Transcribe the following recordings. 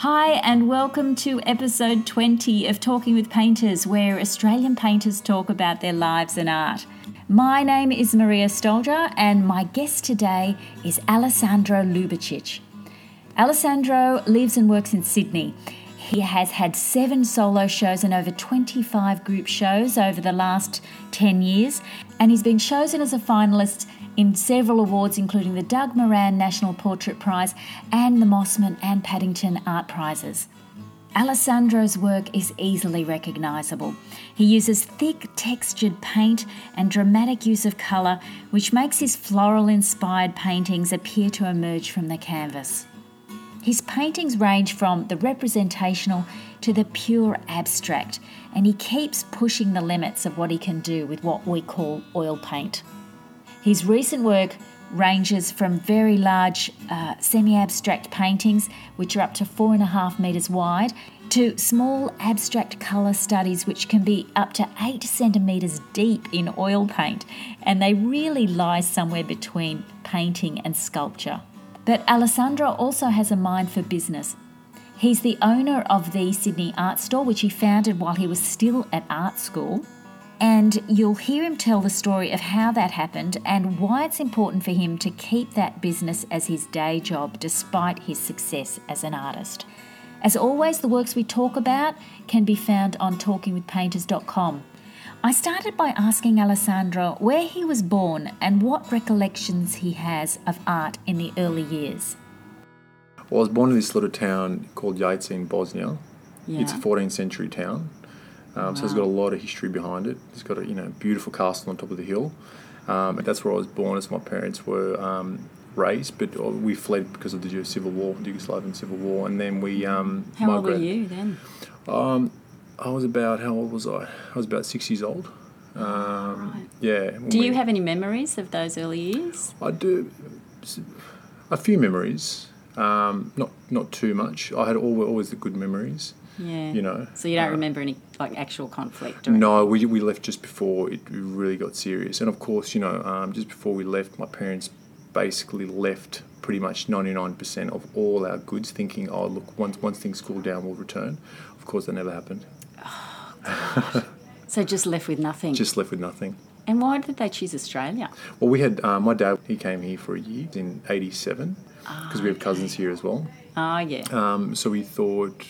Hi and welcome to episode 20 of Talking with Painters, where Australian painters talk about their lives and art. My name is Maria Stoljar and my guest today is Alessandro Ljubicic. Alessandro lives and works in Sydney. He has had 7 solo shows and over 25 group shows over the last 10 years, and he's been chosen as a finalist in several awards, including the Doug Moran National Portrait Prize and the Mosman and Paddington Art Prizes. Alessandro's work is easily recognisable. He uses thick textured paint and dramatic use of colour, which makes his floral-inspired paintings appear to emerge from the canvas. His paintings range from the representational to the pure abstract, and he keeps pushing the limits of what he can do with what we call oil paint. His recent work ranges from very large semi-abstract paintings, which are up to 4.5 metres wide, to small abstract colour studies, which can be up to 8 centimetres deep in oil paint, and they really lie somewhere between painting and sculpture. But Alessandro also has a mind for business. He's the owner of the Sydney Art Store, which he founded while he was still at art school. And you'll hear him tell the story of how that happened and why it's important for him to keep that business as his day job despite his success as an artist. As always, the works we talk about can be found on talkingwithpainters.com. I started by asking Alessandro where he was born and what recollections he has of art in the early years. Well, I was born in this little town called Jajce in Bosnia. Yeah. It's a 14th century town. So it's got a lot of history behind it. It's got a beautiful castle on top of the hill. And that's where I was born, as my parents were raised. But we fled because of the civil war, the Yugoslav civil war, and then we How migrated. Old were you then? How old was I? I was about 6 years old. Right. Yeah. Do you have any memories of those early years? I do. A few memories. Not too much. I had always the good memories. Yeah. So you don't remember any actual conflict? Or no, we left just before it really got serious. And of course, just before we left, my parents basically left pretty much 99% of all our goods, thinking, oh look, once things cool down, we'll return. Of course, that never happened. Oh, God. So just left with nothing. Just left with nothing. And why did they choose Australia? Well, we had my dad. He came here for a year in '87 because we have cousins here as well. Oh yeah. So we thought,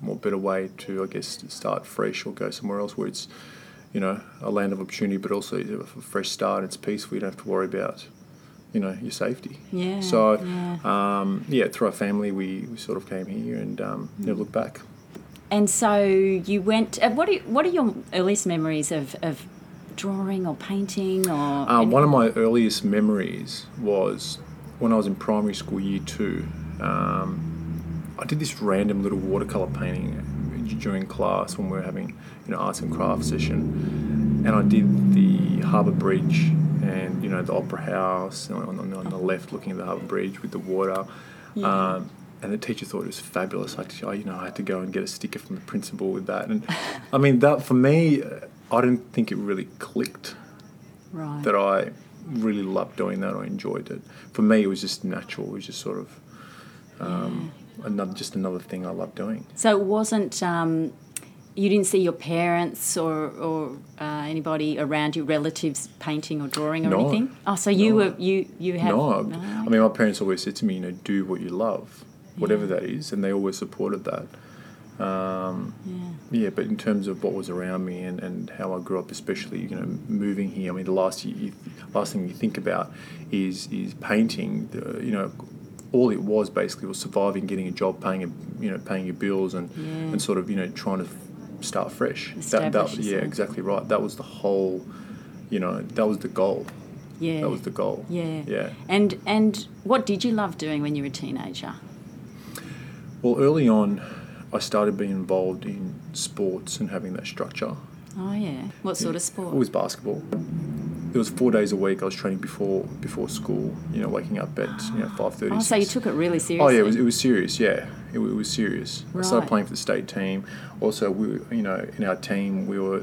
what better way to, I guess, start fresh or go somewhere else where it's, a land of opportunity, but also a fresh start. It's peaceful. You don't have to worry about, your safety. Yeah. So, through our family, we sort of came here and never looked back. And so you went. What are your earliest memories of drawing or painting? Or one of my earliest memories was when I was in primary school, year two. I did this random little watercolour painting during class when we were having, arts and crafts session. And I did the Harbour Bridge and, the Opera House on the left, looking at the Harbour Bridge with the water. Yeah. And the teacher thought it was fabulous. I had to go and get a sticker from the principal with that. And I mean, that for me, I didn't think it really clicked. Right. That I really loved doing that. I enjoyed it. For me, it was just natural. It was just sort of... another thing I love doing. So it wasn't, you didn't see your parents or anybody around you, relatives painting or drawing or anything? Oh, so you had... No, I mean, my parents always said to me, do what you love, whatever that is, and they always supported that. But in terms of what was around me and how I grew up, especially, moving here, I mean, the last thing you think about is painting, all it was basically was surviving, getting a job, paying your bills, and sort of trying to start fresh. Yeah, exactly right. That was the whole, that was the goal. Yeah, that was the goal. Yeah, yeah. And what did you love doing when you were a teenager? Well, early on, I started being involved in sports and having that structure. Oh yeah, what sort of sport? It was basketball. It was 4 days a week. I was training before school. Waking up at 5:30. Oh, so you took it really seriously. Oh yeah, it was serious. Yeah, it was serious. Right. I started playing for the state team. Also, we in our team we were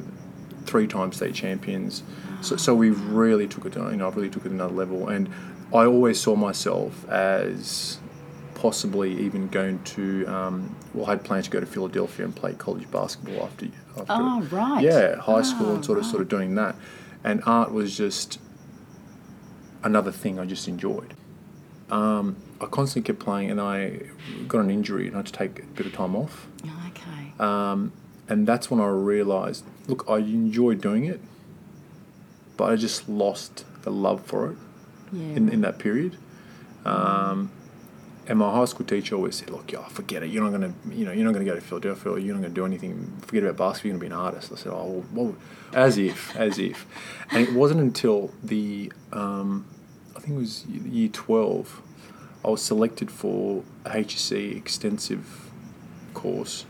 3-time state champions. So we really took it. I really took it to another level. And I always saw myself as possibly even going to, well, I had planned to go to Philadelphia and play college basketball after high school and sort of doing that. And art was just another thing I just enjoyed. I constantly kept playing, and I got an injury and I had to take a bit of time off. Oh, okay. And that's when I realised, look, I enjoy doing it, but I just lost the love for it in that period. And my high school teacher always said, "Look, forget it. You're not going to go to Philadelphia. Or you're not going to do anything. Forget about basketball. You're going to be an artist." I said, "Oh, well, as if." And it wasn't until the, I think it was year 12, I was selected for a HSC extensive course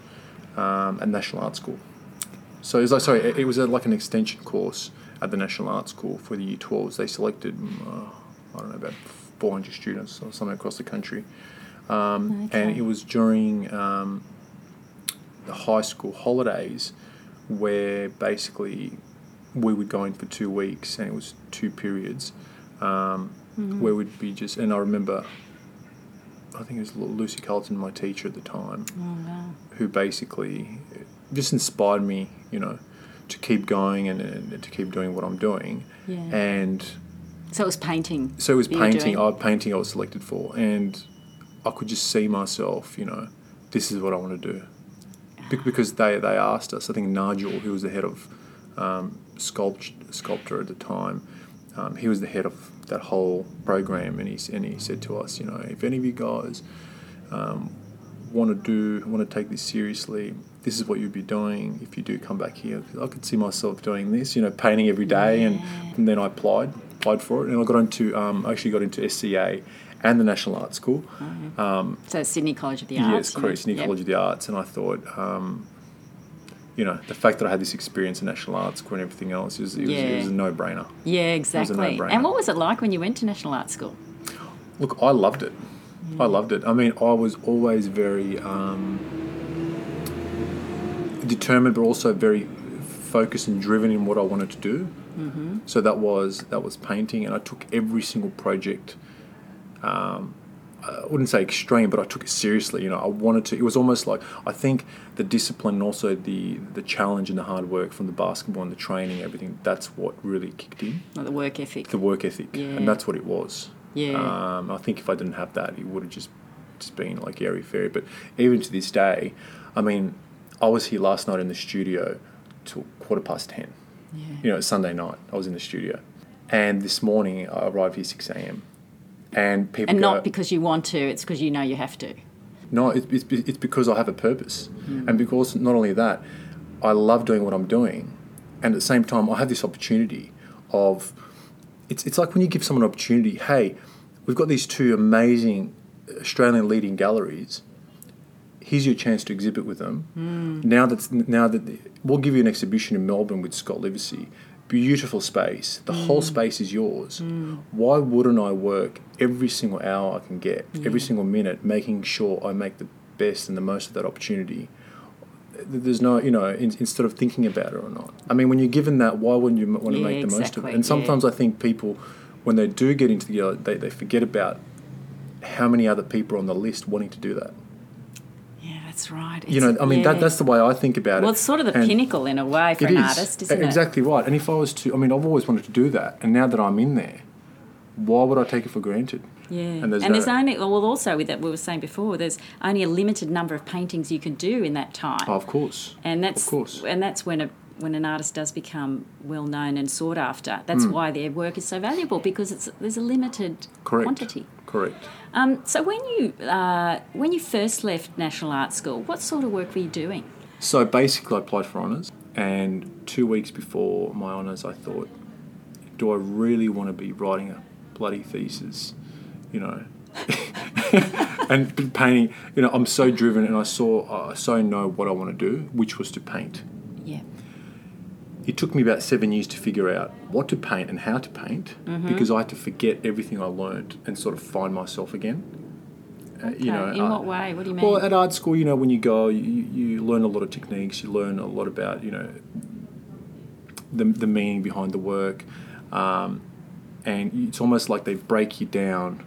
at National Arts School. So it was like an extension course at the National Arts School for the year 12s. They selected, I don't know, about 400 students or something across the country. And it was during the high school holidays where basically we were going for 2 weeks, and it was 2 periods where we'd be just... And I remember, I think it was Lucy Carlton, my teacher at the time, who basically just inspired me, to keep going and to keep doing what I'm doing. Yeah. And... So it was painting. I was selected for, and I could just see myself, this is what I want to do. Because they asked us, I think Nigel, who was the head of sculptor at the time, he was the head of that whole program, and he said to us, if any of you guys want to take this seriously, this is what you'd be doing if you do come back here. I could see myself doing this, painting every day, and then I applied for it, and I got into SCA and the National Arts School. Mm-hmm. So Sydney College of the Arts. Yes, correct, Sydney College of the Arts. And I thought, the fact that I had this experience in National Arts School and everything else, it was a no-brainer. Yeah, exactly. It was a no-brainer. And what was it like when you went to National Arts School? Look, I loved it. Mm. I loved it. I mean, I was always very determined, but also very focused and driven in what I wanted to do. Mm-hmm. So that was painting, and I took every single project. I wouldn't say extreme, but I took it seriously. I wanted to. It was almost like, I think, the discipline and also the challenge and the hard work from the basketball and the training, everything. That's what really kicked in. Like the work ethic. And that's what it was. Yeah. I think if I didn't have that, it would have just been like airy fairy. But even to this day, I mean, I was here last night in the studio till 10:15. Yeah. Sunday night, I was in the studio. And this morning, I arrived here 6 a.m. And people And not go, because you want to, it's because you know you have to. No, it's because I have a purpose. Mm. And because not only that, I love doing what I'm doing. And at the same time, I have this opportunity of... It's like when you give someone an opportunity, hey, we've got these 2 amazing Australian leading galleries. Here's your chance to exhibit with them. Mm. Now that we'll give you an exhibition in Melbourne with Scott Liversy. Beautiful space. The whole space is yours. Mm. Why wouldn't I work every single hour I can get, every single minute, making sure I make the best and the most of that opportunity? There's no, instead of thinking about it or not. I mean, when you're given that, why wouldn't you want to make the most of it? And sometimes I think people, when they do get into the gallery, they forget about how many other people are on the list wanting to do that. That's right. That's the way I think about it. Well, it's sort of the pinnacle in a way for an artist, isn't it? Exactly right. And if I was to, I've always wanted to do that. And now that I'm in there, why would I take it for granted? Yeah. And there's only, well, also with that, we were saying before, there's only a limited number of paintings you can do in that time. Oh, of course. And that's when an artist does become well known and sought after. That's why their work is so valuable, because there's a limited quantity. Correct. So when you first left National Arts School, what sort of work were you doing? So basically I applied for honours, and 2 weeks before my honours I thought, do I really want to be writing a bloody thesis, and painting? I'm so driven, and I know what I want to do, which was to paint. Yeah. It took me about 7 years to figure out what to paint and how to paint, because I had to forget everything I learned and sort of find myself again. Okay. In what way? What do you mean? Well, at art school, when you go, you learn a lot of techniques. You learn a lot about, the meaning behind the work. And it's almost like they break you down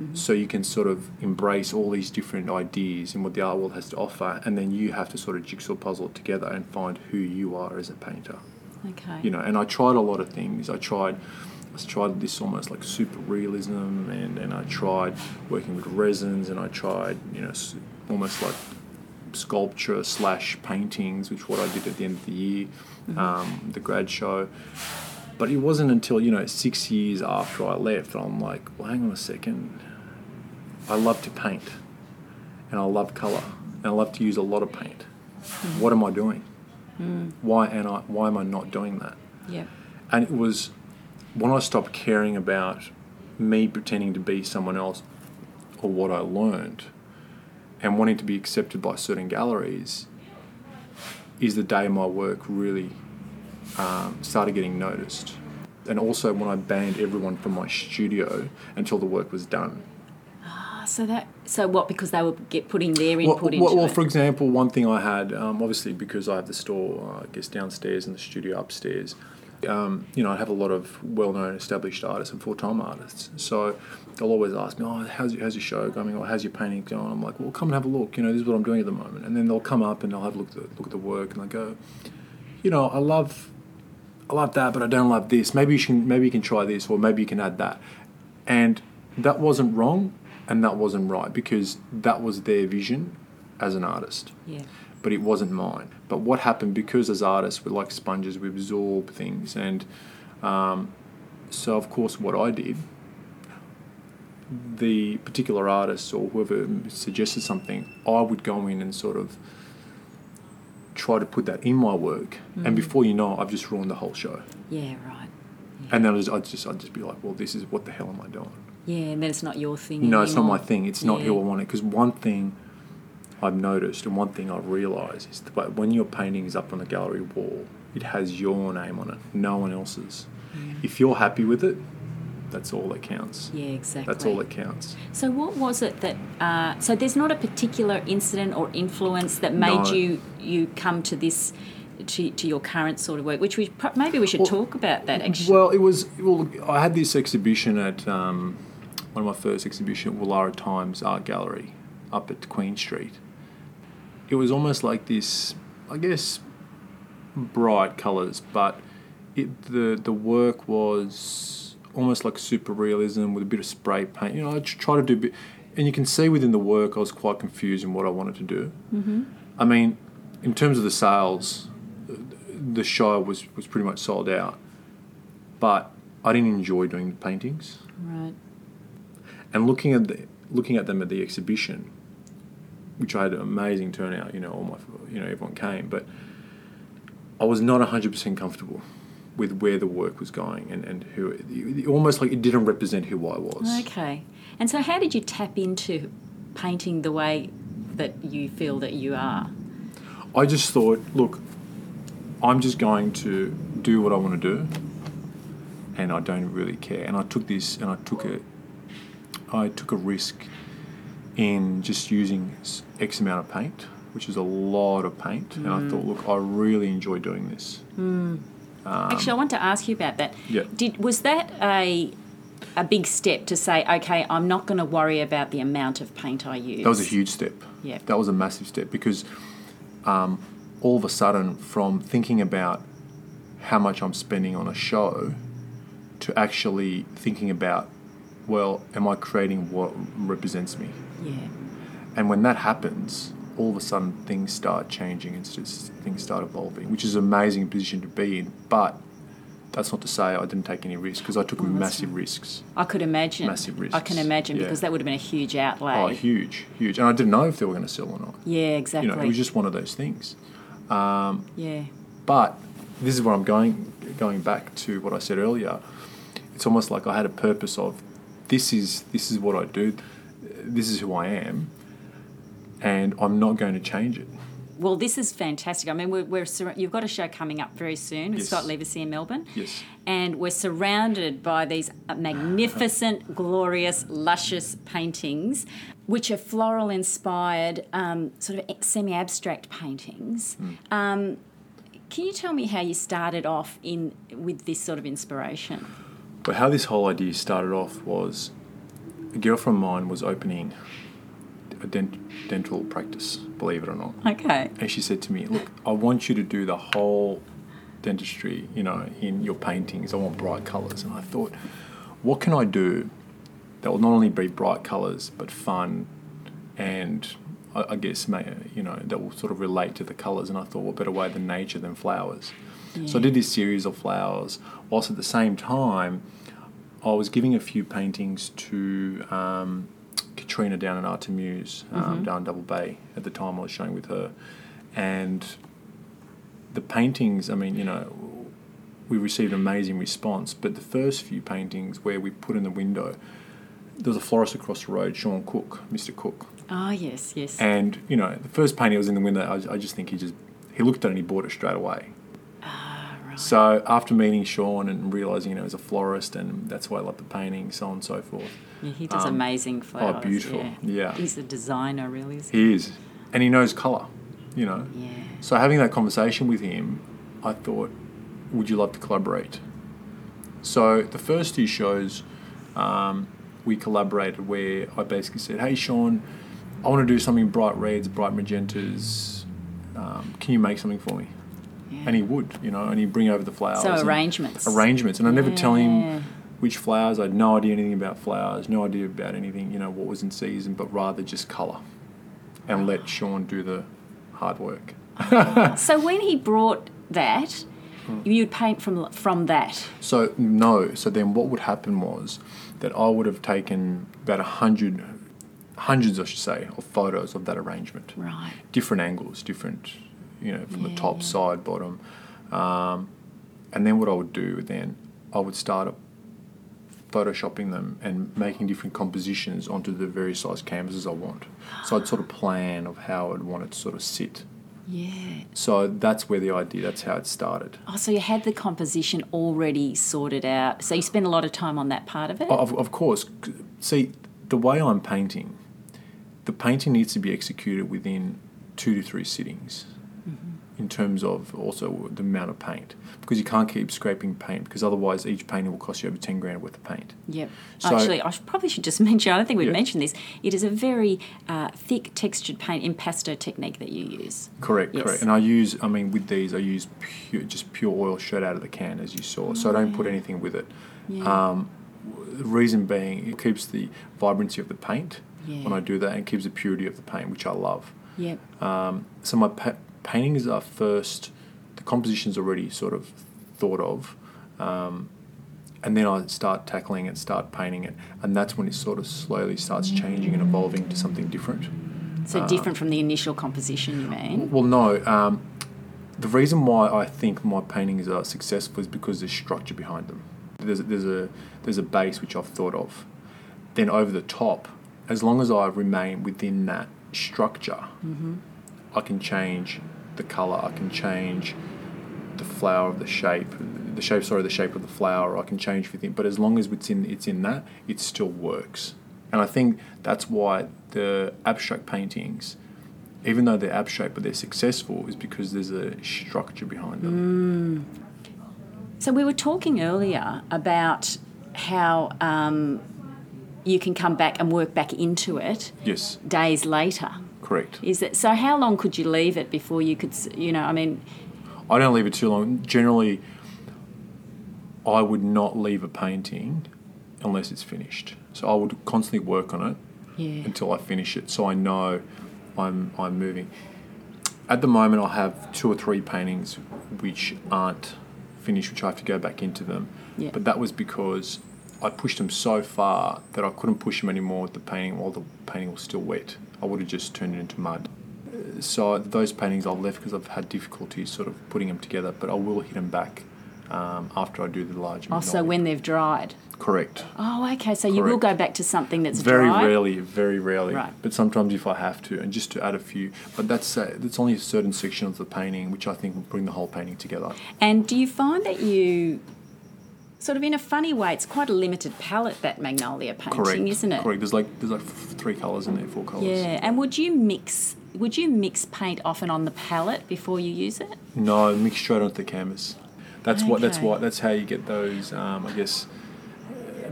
Mm-hmm. So you can sort of embrace all these different ideas and what the art world has to offer, and then you have to sort of jigsaw puzzle it together and find who you are as a painter. Okay. You know, and I tried a lot of things. I tried this almost like super realism, and I tried working with resins, and I tried, you know, almost like sculpture / paintings, which what I did at the end of the year, mm-hmm. The grad show. But it wasn't until, you know, 6 years after I left, I'm like, well, hang on a second. I love to paint, and I love colour, and I love to use a lot of paint. Mm. What am I doing? Mm. Why am I not doing that? Yeah. And it was when I stopped caring about me pretending to be someone else or what I learned and wanting to be accepted by certain galleries is the day my work really... started getting noticed, and also when I banned everyone from my studio until the work was done. Because they were putting their input into it? Well, for example, one thing I had, obviously because I have the store, I guess, downstairs and the studio upstairs, you know, I have a lot of well-known established artists and full-time artists. So they'll always ask me, oh, how's your show going? Or how's your painting going? I'm like, well, come and have a look. You know, this is what I'm doing at the moment. And then they'll come up and they'll have a look at the work, and they go, you know, I love that, but I don't love this. Maybe you can try this, or maybe you can add that. And that wasn't wrong and that wasn't right, because that was their vision as an artist. Yeah. But it wasn't mine. But what happened, because as artists we're like sponges, we absorb things, and so of course what I did, the particular artist or whoever suggested something, I would go in and sort of try to put that in my work, mm-hmm. and before you know it, I've just ruined the whole show. Yeah, right. Yeah. And then I'd just be like, well, this is, what the hell am I doing? Yeah, and then it's not your thing anymore. No, it's not my thing. It's not who I want it. Because one thing I've noticed and one thing I've realised is that when your painting is up on the gallery wall, it has your name on it, no one else's. Yeah. If you're happy with it, that's all that counts. Yeah, exactly. That's all that counts. So what was it that... so there's not a particular incident or influence that made you come to this, to your current sort of work, which maybe we should talk about that, actually. Well, I had this exhibition at... one of my first exhibition at Willara Times Art Gallery up at Queen Street. It was almost like this, I guess, bright colours, but the work was... almost like super realism with a bit of spray paint. You know, I try to do a bit... And you can see within the work I was quite confused in what I wanted to do. Mm-hmm. I mean, in terms of the sales, the show was pretty much sold out. But I didn't enjoy doing the paintings. Right. And looking at them at the exhibition, which I had an amazing turnout, you know, everyone came, but I was not 100% comfortable with where the work was going and who... almost like it didn't represent who I was. Okay. And so how did you tap into painting the way that you feel that you are? I just thought, look, I'm just going to do what I want to do, and I don't really care. And I took this and I took a risk in just using X amount of paint, which is a lot of paint. Mm. And I thought, look, I really enjoy doing this. Mm. Actually, I want to ask you about that. Yeah. Was that a big step to say, okay, I'm not going to worry about the amount of paint I use? That was a huge step. Yeah. That was a massive step, because all of a sudden, from thinking about how much I'm spending on a show to actually thinking about, well, am I creating what represents me? Yeah. And when that happens... all of a sudden things start changing and things start evolving, which is an amazing position to be in. But that's not to say I didn't take any risks, because I took massive risks. I could imagine. Massive risks. I can imagine, yeah. Because that would have been a huge outlay. Oh, huge, huge. And I didn't know if they were going to sell or not. Yeah, exactly. You know, it was just one of those things. Yeah. But this is where I'm going back to what I said earlier. It's almost like I had a purpose of this is what I do, this is who I am, and I'm not going to change it. Well, this is fantastic. I mean, you've got a show coming up very soon with Scott Liversy in Melbourne. Yes. And we're surrounded by these magnificent, glorious, luscious paintings, which are floral-inspired, sort of semi-abstract paintings. Mm. Can you tell me how you started off with this sort of inspiration? Well, how this whole idea started off was a girlfriend of mine was opening a dental practice, believe it or not. Okay. And she said to me, look, I want you to do the whole dentistry, you know, in your paintings. I want bright colours. And I thought, what can I do that will not only be bright colours but fun and I guess, you know, that will sort of relate to the colours? And I thought, what better way than nature than flowers? Yeah. So I did this series of flowers, whilst at the same time I was giving a few paintings to Katrina down in Artemuse, down Double Bay at the time I was showing with her. And the paintings, I mean, you know, we received an amazing response, but the first few paintings where we put in the window, there was a florist across the road, Sean Cook, Mr. Cook. Ah, yes, yes. And, you know, the first painting that was in the window, I just think he looked at it and he bought it straight away. So after meeting Sean and realising, you know, he's a florist and that's why I love the painting, so on and so forth. Yeah, he does amazing flowers. Oh, beautiful, yeah. He's a designer, really, isn't he? He is. And he knows colour, you know. Yeah. So having that conversation with him, I thought, would you love to collaborate? So the first two shows we collaborated where I basically said, hey, Sean, I want to do something bright reds, bright magentas. Can you make something for me? Yeah. And he would, you know, and he'd bring over the flowers. So arrangements. Arrangements. And I'd never tell him which flowers. I had no idea anything about flowers, no idea about anything, you know, what was in season, but rather just colour and let Sean do the hard work. So when he brought that, you'd paint from that? So, no. So then what would happen was that I would have taken about hundreds, of photos of that arrangement. Right. Different angles, different... you know, from the top, side, bottom. And then what I would do then, I would start photoshopping them and making different compositions onto the various size canvases I want. So I'd sort of plan of how I'd want it to sort of sit. Yeah. So that's where the idea, that's how it started. Oh, so you had the composition already sorted out. So you spent a lot of time on that part of it? Of course. See, the way I'm painting, the painting needs to be executed within 2 to 3 sittings. In terms of also the amount of paint, because you can't keep scraping paint, because otherwise each painting will cost you over $10,000 worth of paint. Yep. So, actually, I probably should just mention, I don't think we've mentioned this, it is a very thick textured paint impasto technique that you use. Correct. And I use pure oil straight out of the can, as you saw, so I don't put anything with it. Yeah. The reason being it keeps the vibrancy of the paint when I do that, and keeps the purity of the paint, which I love. Yep. So my paintings are first, the composition's already sort of thought of, and then I start tackling it, start painting it, and that's when it sort of slowly starts changing and evolving to something different. So different from the initial composition, you mean? Well, no. The reason why I think my paintings are successful is because there's structure behind them. There's a base which I've thought of. Then over the top, as long as I remain within that structure, I can change the colour, I can change the flower of the shape of the flower, I can change everything. But as long as it's in that, it still works. And I think that's why the abstract paintings, even though they're abstract but they're successful, is because there's a structure behind them. So we were talking earlier about how you can come back and work back into it days later. Correct. Is that so? How long could you leave it before you could, you know, I mean... I don't leave it too long. Generally, I would not leave a painting unless it's finished. So I would constantly work on it until I finish it, so I know I'm moving. At the moment, I have 2 or 3 paintings which aren't finished, which I have to go back into them. Yeah. But that was because I pushed them so far that I couldn't push them anymore with the painting while the painting was still wet. I would have just turned it into mud. So those paintings I left because I've had difficulty sort of putting them together, but I will hit them back after I do the large amount. So when they've dried? Correct. Oh, okay, so you will go back to something that's dry? Very rarely. Right. But sometimes if I have to, and just to add a few, but that's only a certain section of the painting which I think will bring the whole painting together. And do you find that you... sort of in a funny way, it's quite a limited palette, that Magnolia painting, isn't it? Correct. There's like 3 colours in there, 4 colours. Yeah, and would you mix paint often on the palette before you use it? No, mix straight onto the canvas. That's how you get those. I guess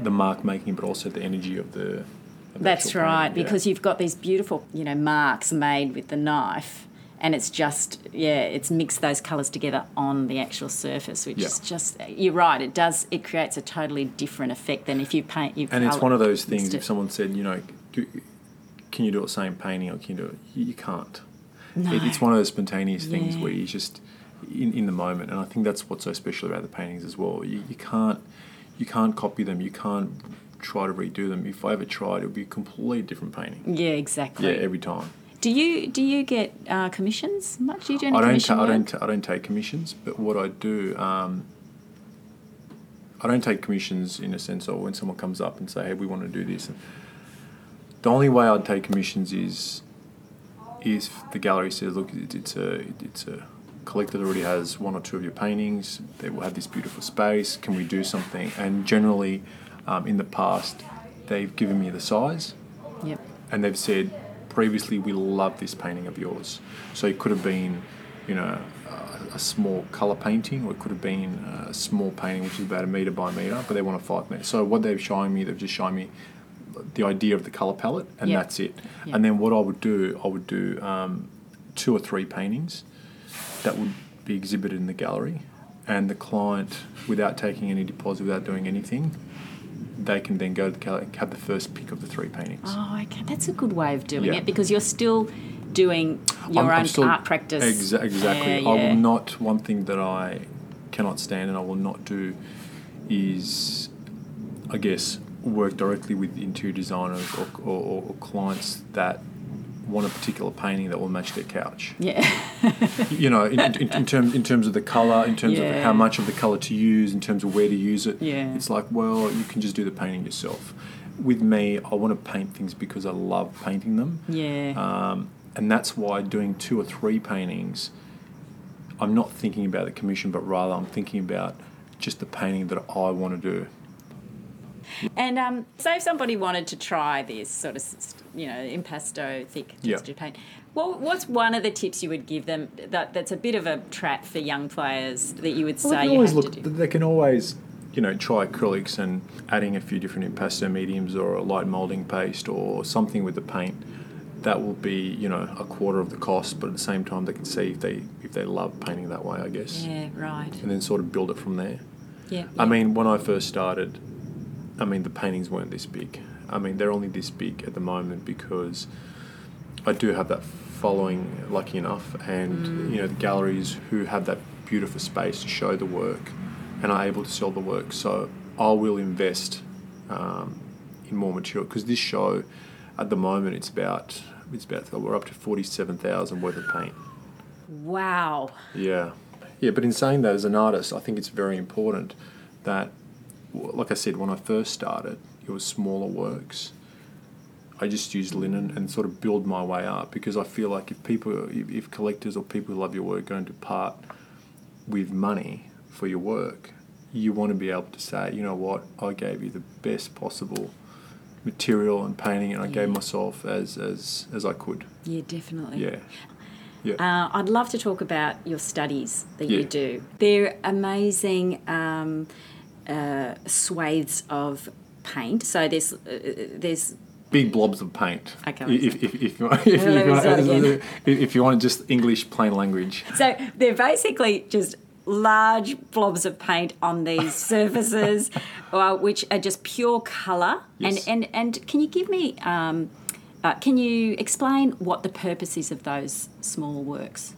the mark making, but also the energy of the That's right, because you've got these beautiful, you know, marks made with the knife, and it's just, yeah, it's mixed those colours together on the actual surface, which is just, you're right, it does, it creates a totally different effect than if you paint. And it's one of those things, if someone said, you know, can you do the same painting or can you do it? You can't. No. It's one of those spontaneous things where you just, in the moment, and I think that's what's so special about the paintings as well. You can't copy them, you can't try to redo them. If I ever tried, it would be a completely different painting. Yeah, exactly. Yeah, every time. Do you get commissions much? Do you do any commission work? I don't take commissions, but what I do, I don't take commissions in a sense of when someone comes up and say, hey, we want to do this. And the only way I'd take commissions is if the gallery says, look, it's a collector that already has one or two of your paintings, they will have this beautiful space, can we do something? And generally, in the past, they've given me the size, and they've said, previously, we love this painting of yours. So it could have been, you know, a small colour painting, or it could have been a small painting which is about 1 metre by 1 metre, but they want a 5 metre. So what they've shown me, they've just shown me the idea of the colour palette, and that's it. Yep. And then what I would do 2 or 3 paintings that would be exhibited in the gallery, and the client, without taking any deposit, without doing anything, they can then go to the gallery and have the first pick of the 3 paintings. Oh, okay. That's a good way of doing it, because you're still doing your own still, art practice. Exactly. Yeah. I will not, one thing that I cannot stand and I will not do is, I guess, work directly with interior designers or clients that want a particular painting that will match their couch. Yeah. You know, in terms of the colour, in terms of how much of the colour to use, in terms of where to use it. Yeah. It's like, well, you can just do the painting yourself. With me, I want to paint things because I love painting them. Yeah. And that's why doing 2 or 3 paintings, I'm not thinking about the commission, but rather I'm thinking about just the painting that I want to do. And so if somebody wanted to try this sort of, you know, impasto, thick textured paint, what's one of the tips you would give them that's a bit of a trap for young players that you would say you have to do? They can always, you know, try acrylics and adding a few different impasto mediums or a light moulding paste or something with the paint. That will be, you know, a quarter of the cost, but at the same time they can see if they love painting that way, I guess. Yeah, right. And then sort of build it from there. Yeah. I mean, when I first started, I mean, the paintings weren't this big. I mean, they're only this big at the moment because I do have that following, lucky enough, and, you know, the galleries who have that beautiful space to show the work and are able to sell the work. So I will invest in more material, because this show at the moment, it's about we're up to 47,000 worth of paint. Wow. Yeah. Yeah, but in saying that, as an artist, I think it's very important that, like I said, when I first started, it was smaller works. I just used linen and sort of build my way up, because I feel like if collectors or people who love your work are going to part with money for your work, you want to be able to say, you know what, I gave you the best possible material and painting, and I gave myself as I could. Yeah, definitely. Yeah. Yeah. I'd love to talk about your studies that you do. They're amazing. Swathes of paint. So there's big blobs of paint. Okay. If you want just English plain language. So they're basically just large blobs of paint on these surfaces, which are just pure colour. Yes. And can you give me? Can you explain what the purpose is of those small works?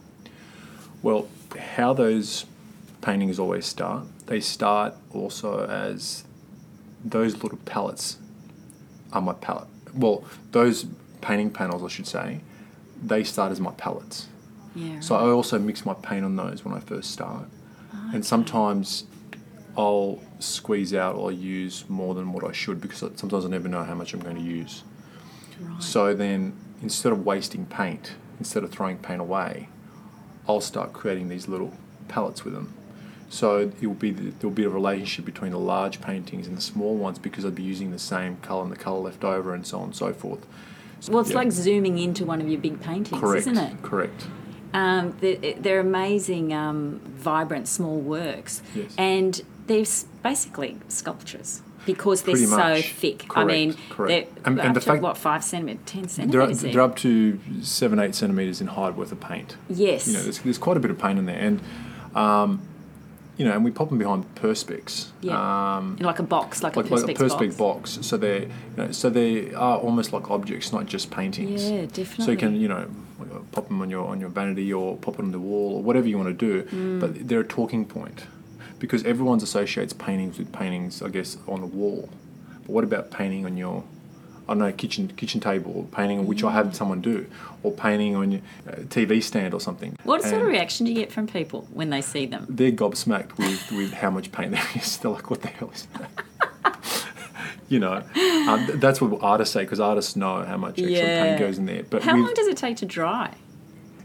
Well, how those paintings always start. They start also as those little palettes are my palette. Well, those painting panels, I should say, they start as my palettes. Yeah. Right. So I also mix my paint on those when I first start. Oh, okay. And sometimes I'll squeeze out or use more than what I should, because sometimes I never know how much I'm going to use. Right. So then instead of wasting paint, instead of throwing paint away, I'll start creating these little palettes with them. So there'll be a relationship between the large paintings and the small ones, because I'd be using the same colour and the colour left over and so on and so forth. So, well, it's like zooming into one of your big paintings, isn't it? Correct. They're amazing, vibrant, small works. Yes. And they're basically sculptures. because they're so thick. Correct, I mean, they're up to, 5 centimetres, 10 centimetres? They're up to 7-8 centimetres in height worth of paint. Yes. You know, there's quite a bit of paint in there. And, you know, and we pop them behind perspex. Yeah. Like a box, like a perspex box. So they're, you know, so they are almost like objects, not just paintings. Yeah, definitely. So you can, you know, pop them on your vanity or pop it on the wall or whatever you want to do. Mm. But they're a talking point. Because everyone associates paintings with paintings, I guess, on the wall. But what about painting on your, I don't know, kitchen table, or painting, which I have someone do, or painting on your TV stand or something? What sort of reaction do you get from people when they see them? They're gobsmacked with how much paint there is. They're like, what the hell is that? You know, that's what artists say, because artists know how much extra paint goes in there. But how long does it take to dry?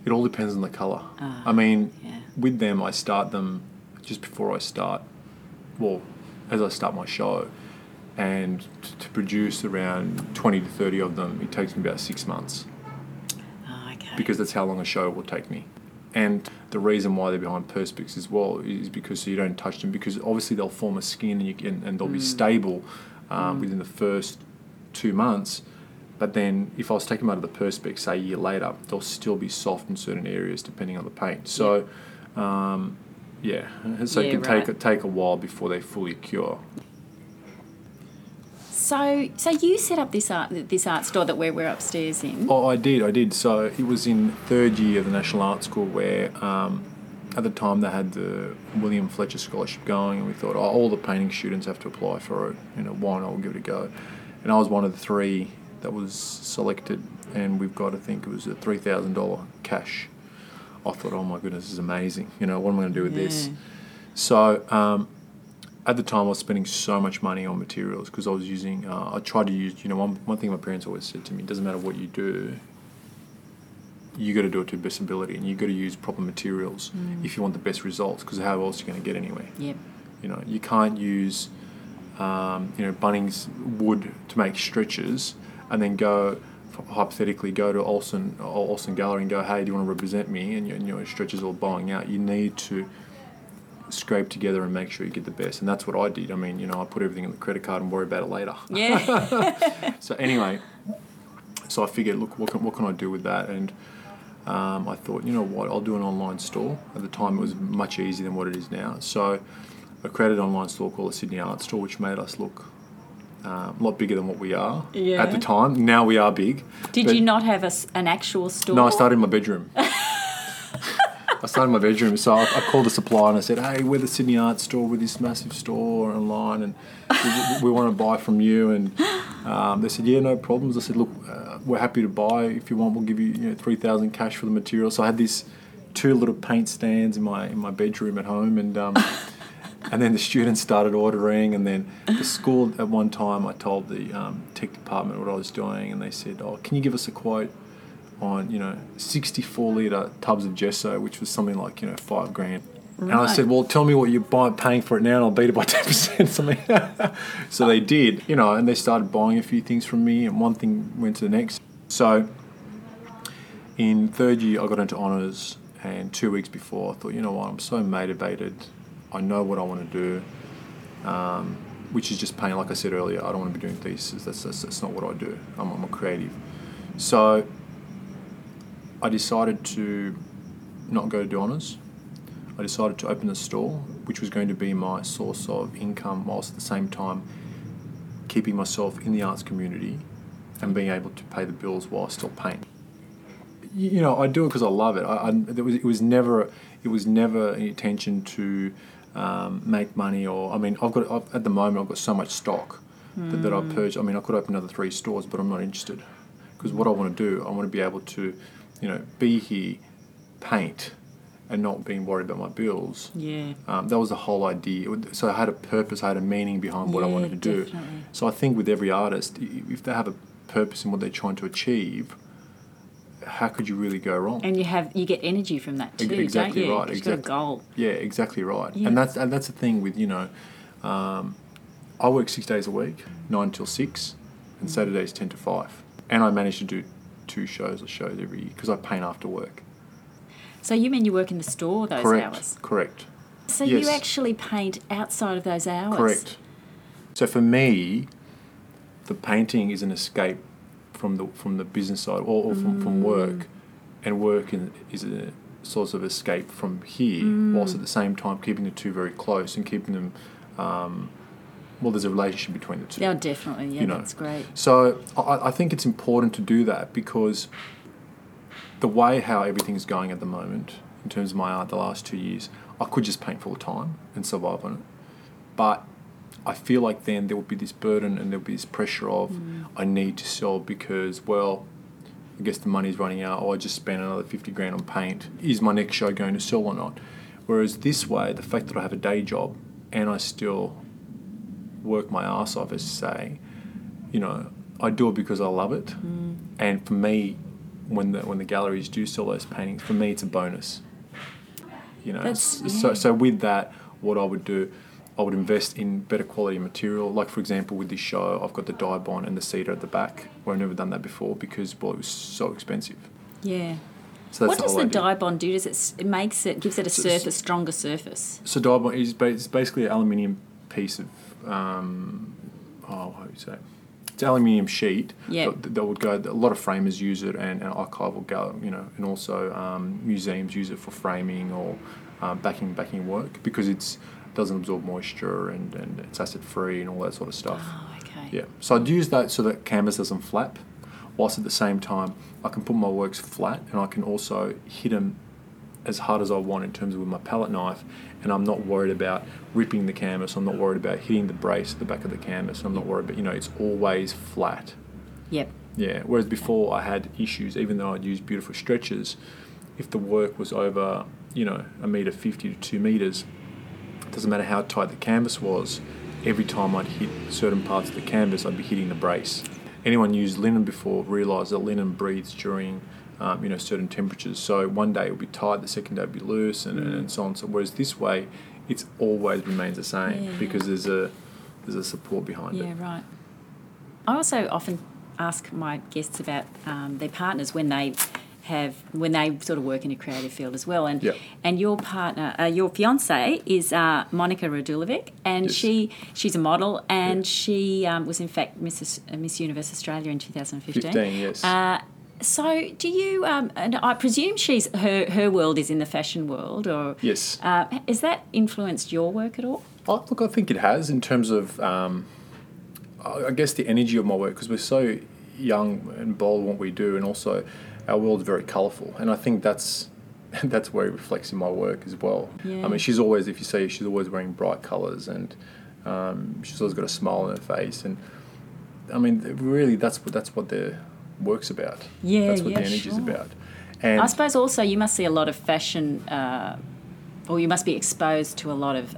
It all depends on the colour. I mean, with them, I start them just before I start, well, as I start my show, and to produce around 20 to 30 of them, it takes me about 6 months. Oh, okay. Because that's how long a show will take me. And the reason why they're behind perspex as well is because so you don't touch them, because obviously they'll form a skin and they'll be stable within the first 2 months. But then if I was taking them out of the perspex, say, a year later, they'll still be soft in certain areas depending on the paint. So... Yeah, so it can take a while before they fully cure. So you set up this art store that we're upstairs in. Oh, I did. So it was in third year of the National Arts School where, at the time they had the William Fletcher Scholarship going, and we thought, all the painting students have to apply for it. You know, why not? We'll give it a go. And I was one of the three that was selected, and we've got, I think it was a $3,000 cash. I thought, oh my goodness, this is amazing. You know, what am I going to do with this? So at the time I was spending so much money on materials because I was using, I tried to use, you know, one thing my parents always said to me, it doesn't matter what you do, you got to do it to the best ability and you got to use proper materials if you want the best results, because how else are you going to get anywhere? Yep. You know, you can't use, you know, Bunnings wood to make stretchers and then hypothetically go to Olsen Gallery and go, hey, do you want to represent me? And your stretches all bowing out. You need to scrape together and make sure you get the best. And that's what I did. I mean, you know, I put everything in the credit card and worry about it later. Yeah. So anyway, I figured, look, what can I do with that? And I thought, you know what, I'll do an online store. At the time it was much easier than what it is now. So I created an online store called the Sydney Art Store, which made us look a lot bigger than what we are at the time. Now we are big. Did you not have an actual store? No, I started in my bedroom. So I called the supplier and I said, hey, we're the Sydney Art Store with this massive store online and we want to buy from you. And they said, yeah, no problems. I said, look, we're happy to buy. If you want, we'll give you, $3,000 cash for the material. So I had these two little paint stands in my bedroom at home and... And then the students started ordering, and then the school at one time I told the tech department what I was doing, and they said, oh, can you give us a quote on, 64-litre tubs of gesso, which was something like, $5,000. Right. And I said, well, tell me what you're paying for it now, and I'll beat it by 10%. Something. So they did, and they started buying a few things from me, and one thing went to the next. So in third year I got into honours, and 2 weeks before I thought, you know what, I'm so motivated. I know what I want to do, which is just paint. Like I said earlier, I don't want to be doing theses. That's not what I do. I'm a creative. So I decided to not go to do honours. I decided to open a store, which was going to be my source of income whilst at the same time keeping myself in the arts community and being able to pay the bills while I still paint. You know, I do it because I love it. It was never an intention to make money at the moment I've got so much stock that I've purchased. I mean, I could open another 3 stores, but I'm not interested because what I want to do, I want to be able to, be here, paint and not being worried about my bills. Yeah. That was the whole idea. So I had a purpose, I had a meaning behind what I wanted to do. Definitely. So I think with every artist, if they have a purpose in what they're trying to achieve, how could you really go wrong? And you get energy from that too, exactly, don't you? Right. Exactly right. You've got a goal. Yeah, exactly right. Yeah. And that's the thing with, I work 6 days a week, 9 till 6, and Saturdays 10 to 5. And I manage to do 2 shows every year because I paint after work. So you mean you work in the store those hours? Correct. So you actually paint outside of those hours? Correct. So for me, the painting is an escape from the business side or from work, and work is a source of escape from here, whilst at the same time keeping the two very close and keeping them, there's a relationship between the two. Yeah, definitely. Yeah, that's great. So I think it's important to do that, because the way how everything's going at the moment in terms of my art the last 2 years, I could just paint full time and survive on it. But I feel like then there will be this burden and there will be this pressure of I need to sell because, I guess the money's running out, or I just spent another $50,000 on paint. Is my next show going to sell or not? Whereas this way, the fact that I have a day job and I still work my ass off, as to say, I do it because I love it. And for me, when the galleries do sell those paintings, for me it's a bonus. So with that, what I would do, I would invest in better quality material. Like, for example, with this show, I've got the dye bond and the cedar at the back, where I've never done that before because, it was so expensive. Yeah. So that's what does the dye bond do? It gives it a stronger surface. So dye bond is basically an aluminium piece of, it's an aluminium sheet. Yeah. That would go. A lot of framers use it, and archival gallery, and also museums use it for framing or backing work, because it's doesn't absorb moisture and it's acid free and all that sort of stuff. Oh, okay. Yeah. So I'd use that so that canvas doesn't flap, whilst at the same time I can put my works flat, and I can also hit them as hard as I want in terms of with my palette knife, and I'm not worried about ripping the canvas, I'm not worried about hitting the brace at the back of the canvas, I'm not worried about, it's always flat. Yep. Yeah. Whereas before I had issues, even though I'd used beautiful stretches, if the work was over, 1.50 to 2 meters, doesn't matter how tight the canvas was, every time I'd hit certain parts of the canvas, I'd be hitting the brace. Anyone used linen before realised that linen breathes during certain temperatures. So one day it'll be tight, the second day it'll be loose, and so on. So whereas this way, it always remains the same because there's a support behind it. Yeah, right. I also often ask my guests about their partners when they sort of work in a creative field as well. And and your partner, your fiancée is Monica Radulovic, and she's a model, and she was in fact Miss Universe Australia in 2015. So do you, and I presume her world is in the fashion world, or... Yes. Has that influenced your work at all? I think it has, in terms of, I guess, the energy of my work, because we're so young and bold in what we do, and also our world is very colourful, and I think that's where it reflects in my work as well. Yeah. I mean, she's always, if you see her, she's always wearing bright colours, and she's always got a smile on her face, and I mean, really, that's what their work's about. Yeah, that's what the energy's about. And I suppose also you must see a lot of fashion, or you must be exposed to a lot of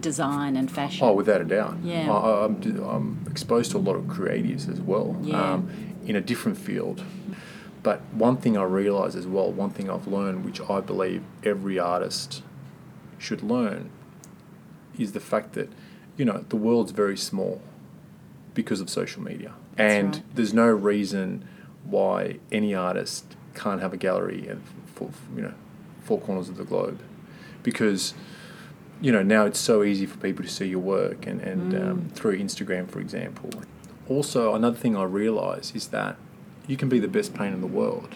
design and fashion. Oh, without a doubt. Yeah, I'm exposed to a lot of creatives as well, in a different field. But one thing I realise as well, one thing I've learned, which I believe every artist should learn, is the fact that, the world's very small because of social media. That's and right. There's no reason why any artist can't have a gallery at four corners of the globe, because, now it's so easy for people to see your work and through Instagram, for example. Also, another thing I realise is that you can be the best painter in the world,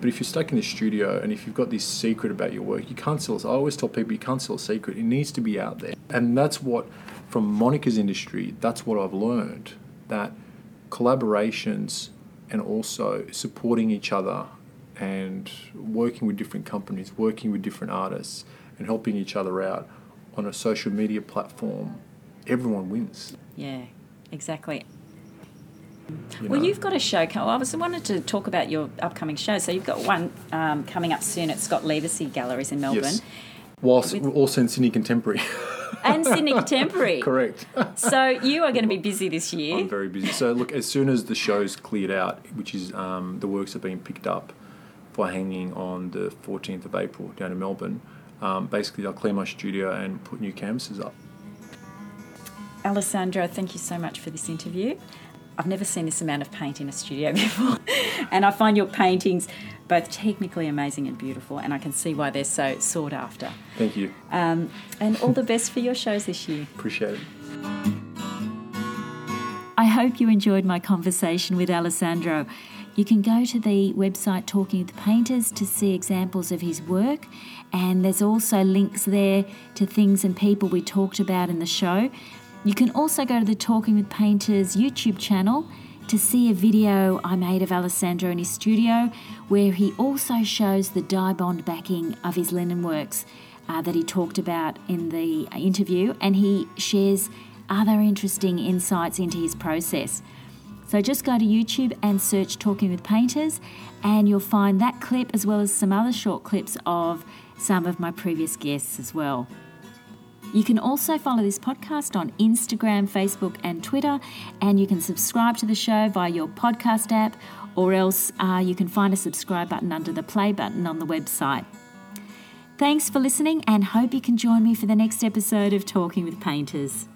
but if you're stuck in the studio and if you've got this secret about your work, you can't sell it. I always tell people you can't sell a secret. It needs to be out there. And that's what, from Monica's industry, that's what I've learned, that collaborations and also supporting each other and working with different companies, working with different artists and helping each other out on a social media platform, everyone wins. Yeah, exactly. Well, you've got a show. I wanted to talk about your upcoming show. So you've got one coming up soon at Scott Liversy Galleries in Melbourne. Yes. Whilst also in Sydney Contemporary. And Sydney Contemporary. Correct. So you are going to be busy this year. I'm very busy. So look, as soon as the show's cleared out, which is the works have been picked up for hanging on the 14th of April down in Melbourne, basically I'll clear my studio and put new canvases up. Alessandro, thank you so much for this interview. I've never seen this amount of paint in a studio before, and I find your paintings both technically amazing and beautiful, and I can see why they're so sought after. Thank you. And all the best for your shows this year. Appreciate it. hope you enjoyed my conversation with Alessandro. You can go to the website Talking with the Painters to see examples of his work, and there's also links there to things and people we talked about in the show. You can also go to the Talking with Painters YouTube channel to see a video I made of Alessandro in his studio, where he also shows the dye bond backing of his linen works that he talked about in the interview, and he shares other interesting insights into his process. So just go to YouTube and search Talking with Painters, and you'll find that clip as well as some other short clips of some of my previous guests as well. You can also follow this podcast on Instagram, Facebook and Twitter, and you can subscribe to the show via your podcast app, or else you can find a subscribe button under the play button on the website. Thanks for listening, and hope you can join me for the next episode of Talking with Painters.